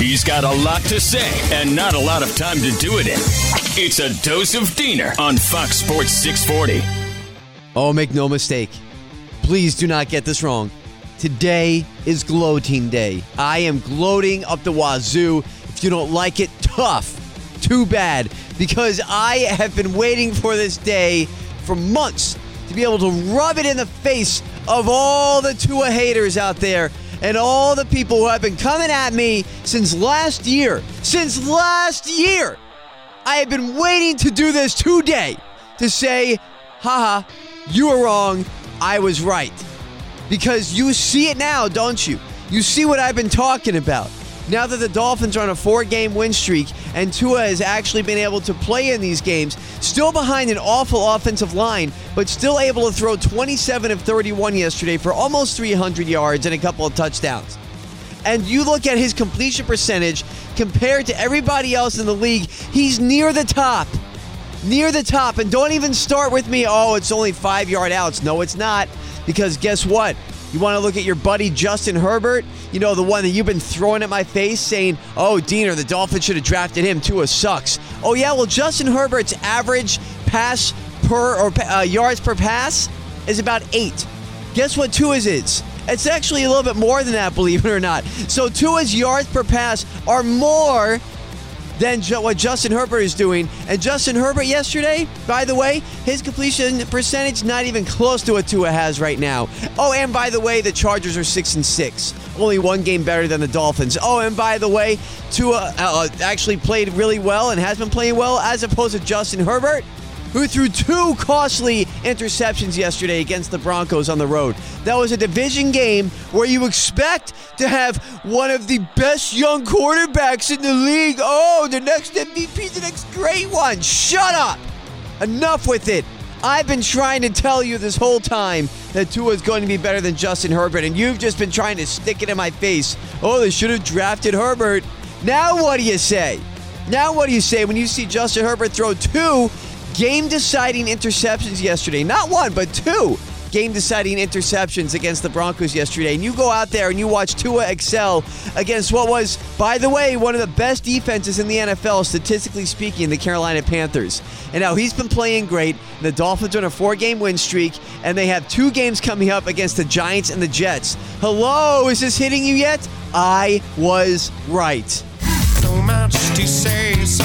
He's got a lot to say and not a lot of time to do it in. It's a Dose of Diener on Fox Sports 640. Oh, make no mistake. Please do not get this wrong. Today is gloating day. I am gloating up the wazoo. If you don't like it, tough. Too bad. Because I have been waiting for this day for months to be able to rub it in the face of all the Tua haters out there and all the people who have been coming at me since last year. Since last year! I have been waiting to do this today to say, haha, you were wrong, I was right. Because you see it now, don't you? You see what I've been talking about. Now that the Dolphins are on a 4-game win streak and Tua has actually been able to play in these games, still behind an awful offensive line, but still able to throw 27 of 31 yesterday for almost 300 yards and a couple of touchdowns. And you look at his completion percentage compared to everybody else in the league, he's near the top. Near the top. And don't even start with me, oh, it's only 5-yard outs. No, it's not. Because guess what? You want to look at your buddy Justin Herbert, you know, the one that you've been throwing at my face saying, oh, Diener, the Dolphins should have drafted him. Tua sucks. Oh, yeah, well, Justin Herbert's average pass per or yards per pass is about 8. Guess what Tua's is? It's actually a little bit more than that, believe it or not. So Tua's yards per pass are more than what Justin Herbert is doing. And Justin Herbert yesterday, by the way, his completion percentage not even close to what Tua has right now. Oh, and by the way, the Chargers are 6-6, only one game better than the Dolphins. Oh, and by the way, Tua actually played really well and has been playing well as opposed to Justin Herbert, who threw 2 costly interceptions yesterday against the Broncos on the road. That was a division game where you expect to have one of the best young quarterbacks in the league. Oh, the next MVP, the next great one. Shut up. Enough with it. I've been trying to tell you this whole time that Tua is going to be better than Justin Herbert, and you've just been trying to stick it in my face. Oh, they should have drafted Herbert. Now what do you say? Now what do you say when you see Justin Herbert throw 2 game-deciding interceptions yesterday? Not 1, but 2 game-deciding interceptions against the Broncos yesterday. And you go out there and you watch Tua excel against what was, by the way, one of the best defenses in the NFL, statistically speaking, the Carolina Panthers. And now he's been playing great. And the Dolphins are on a 4-game win streak. And they have 2 games coming up against the Giants and the Jets. Hello, is this hitting you yet? I was right. So much to say, so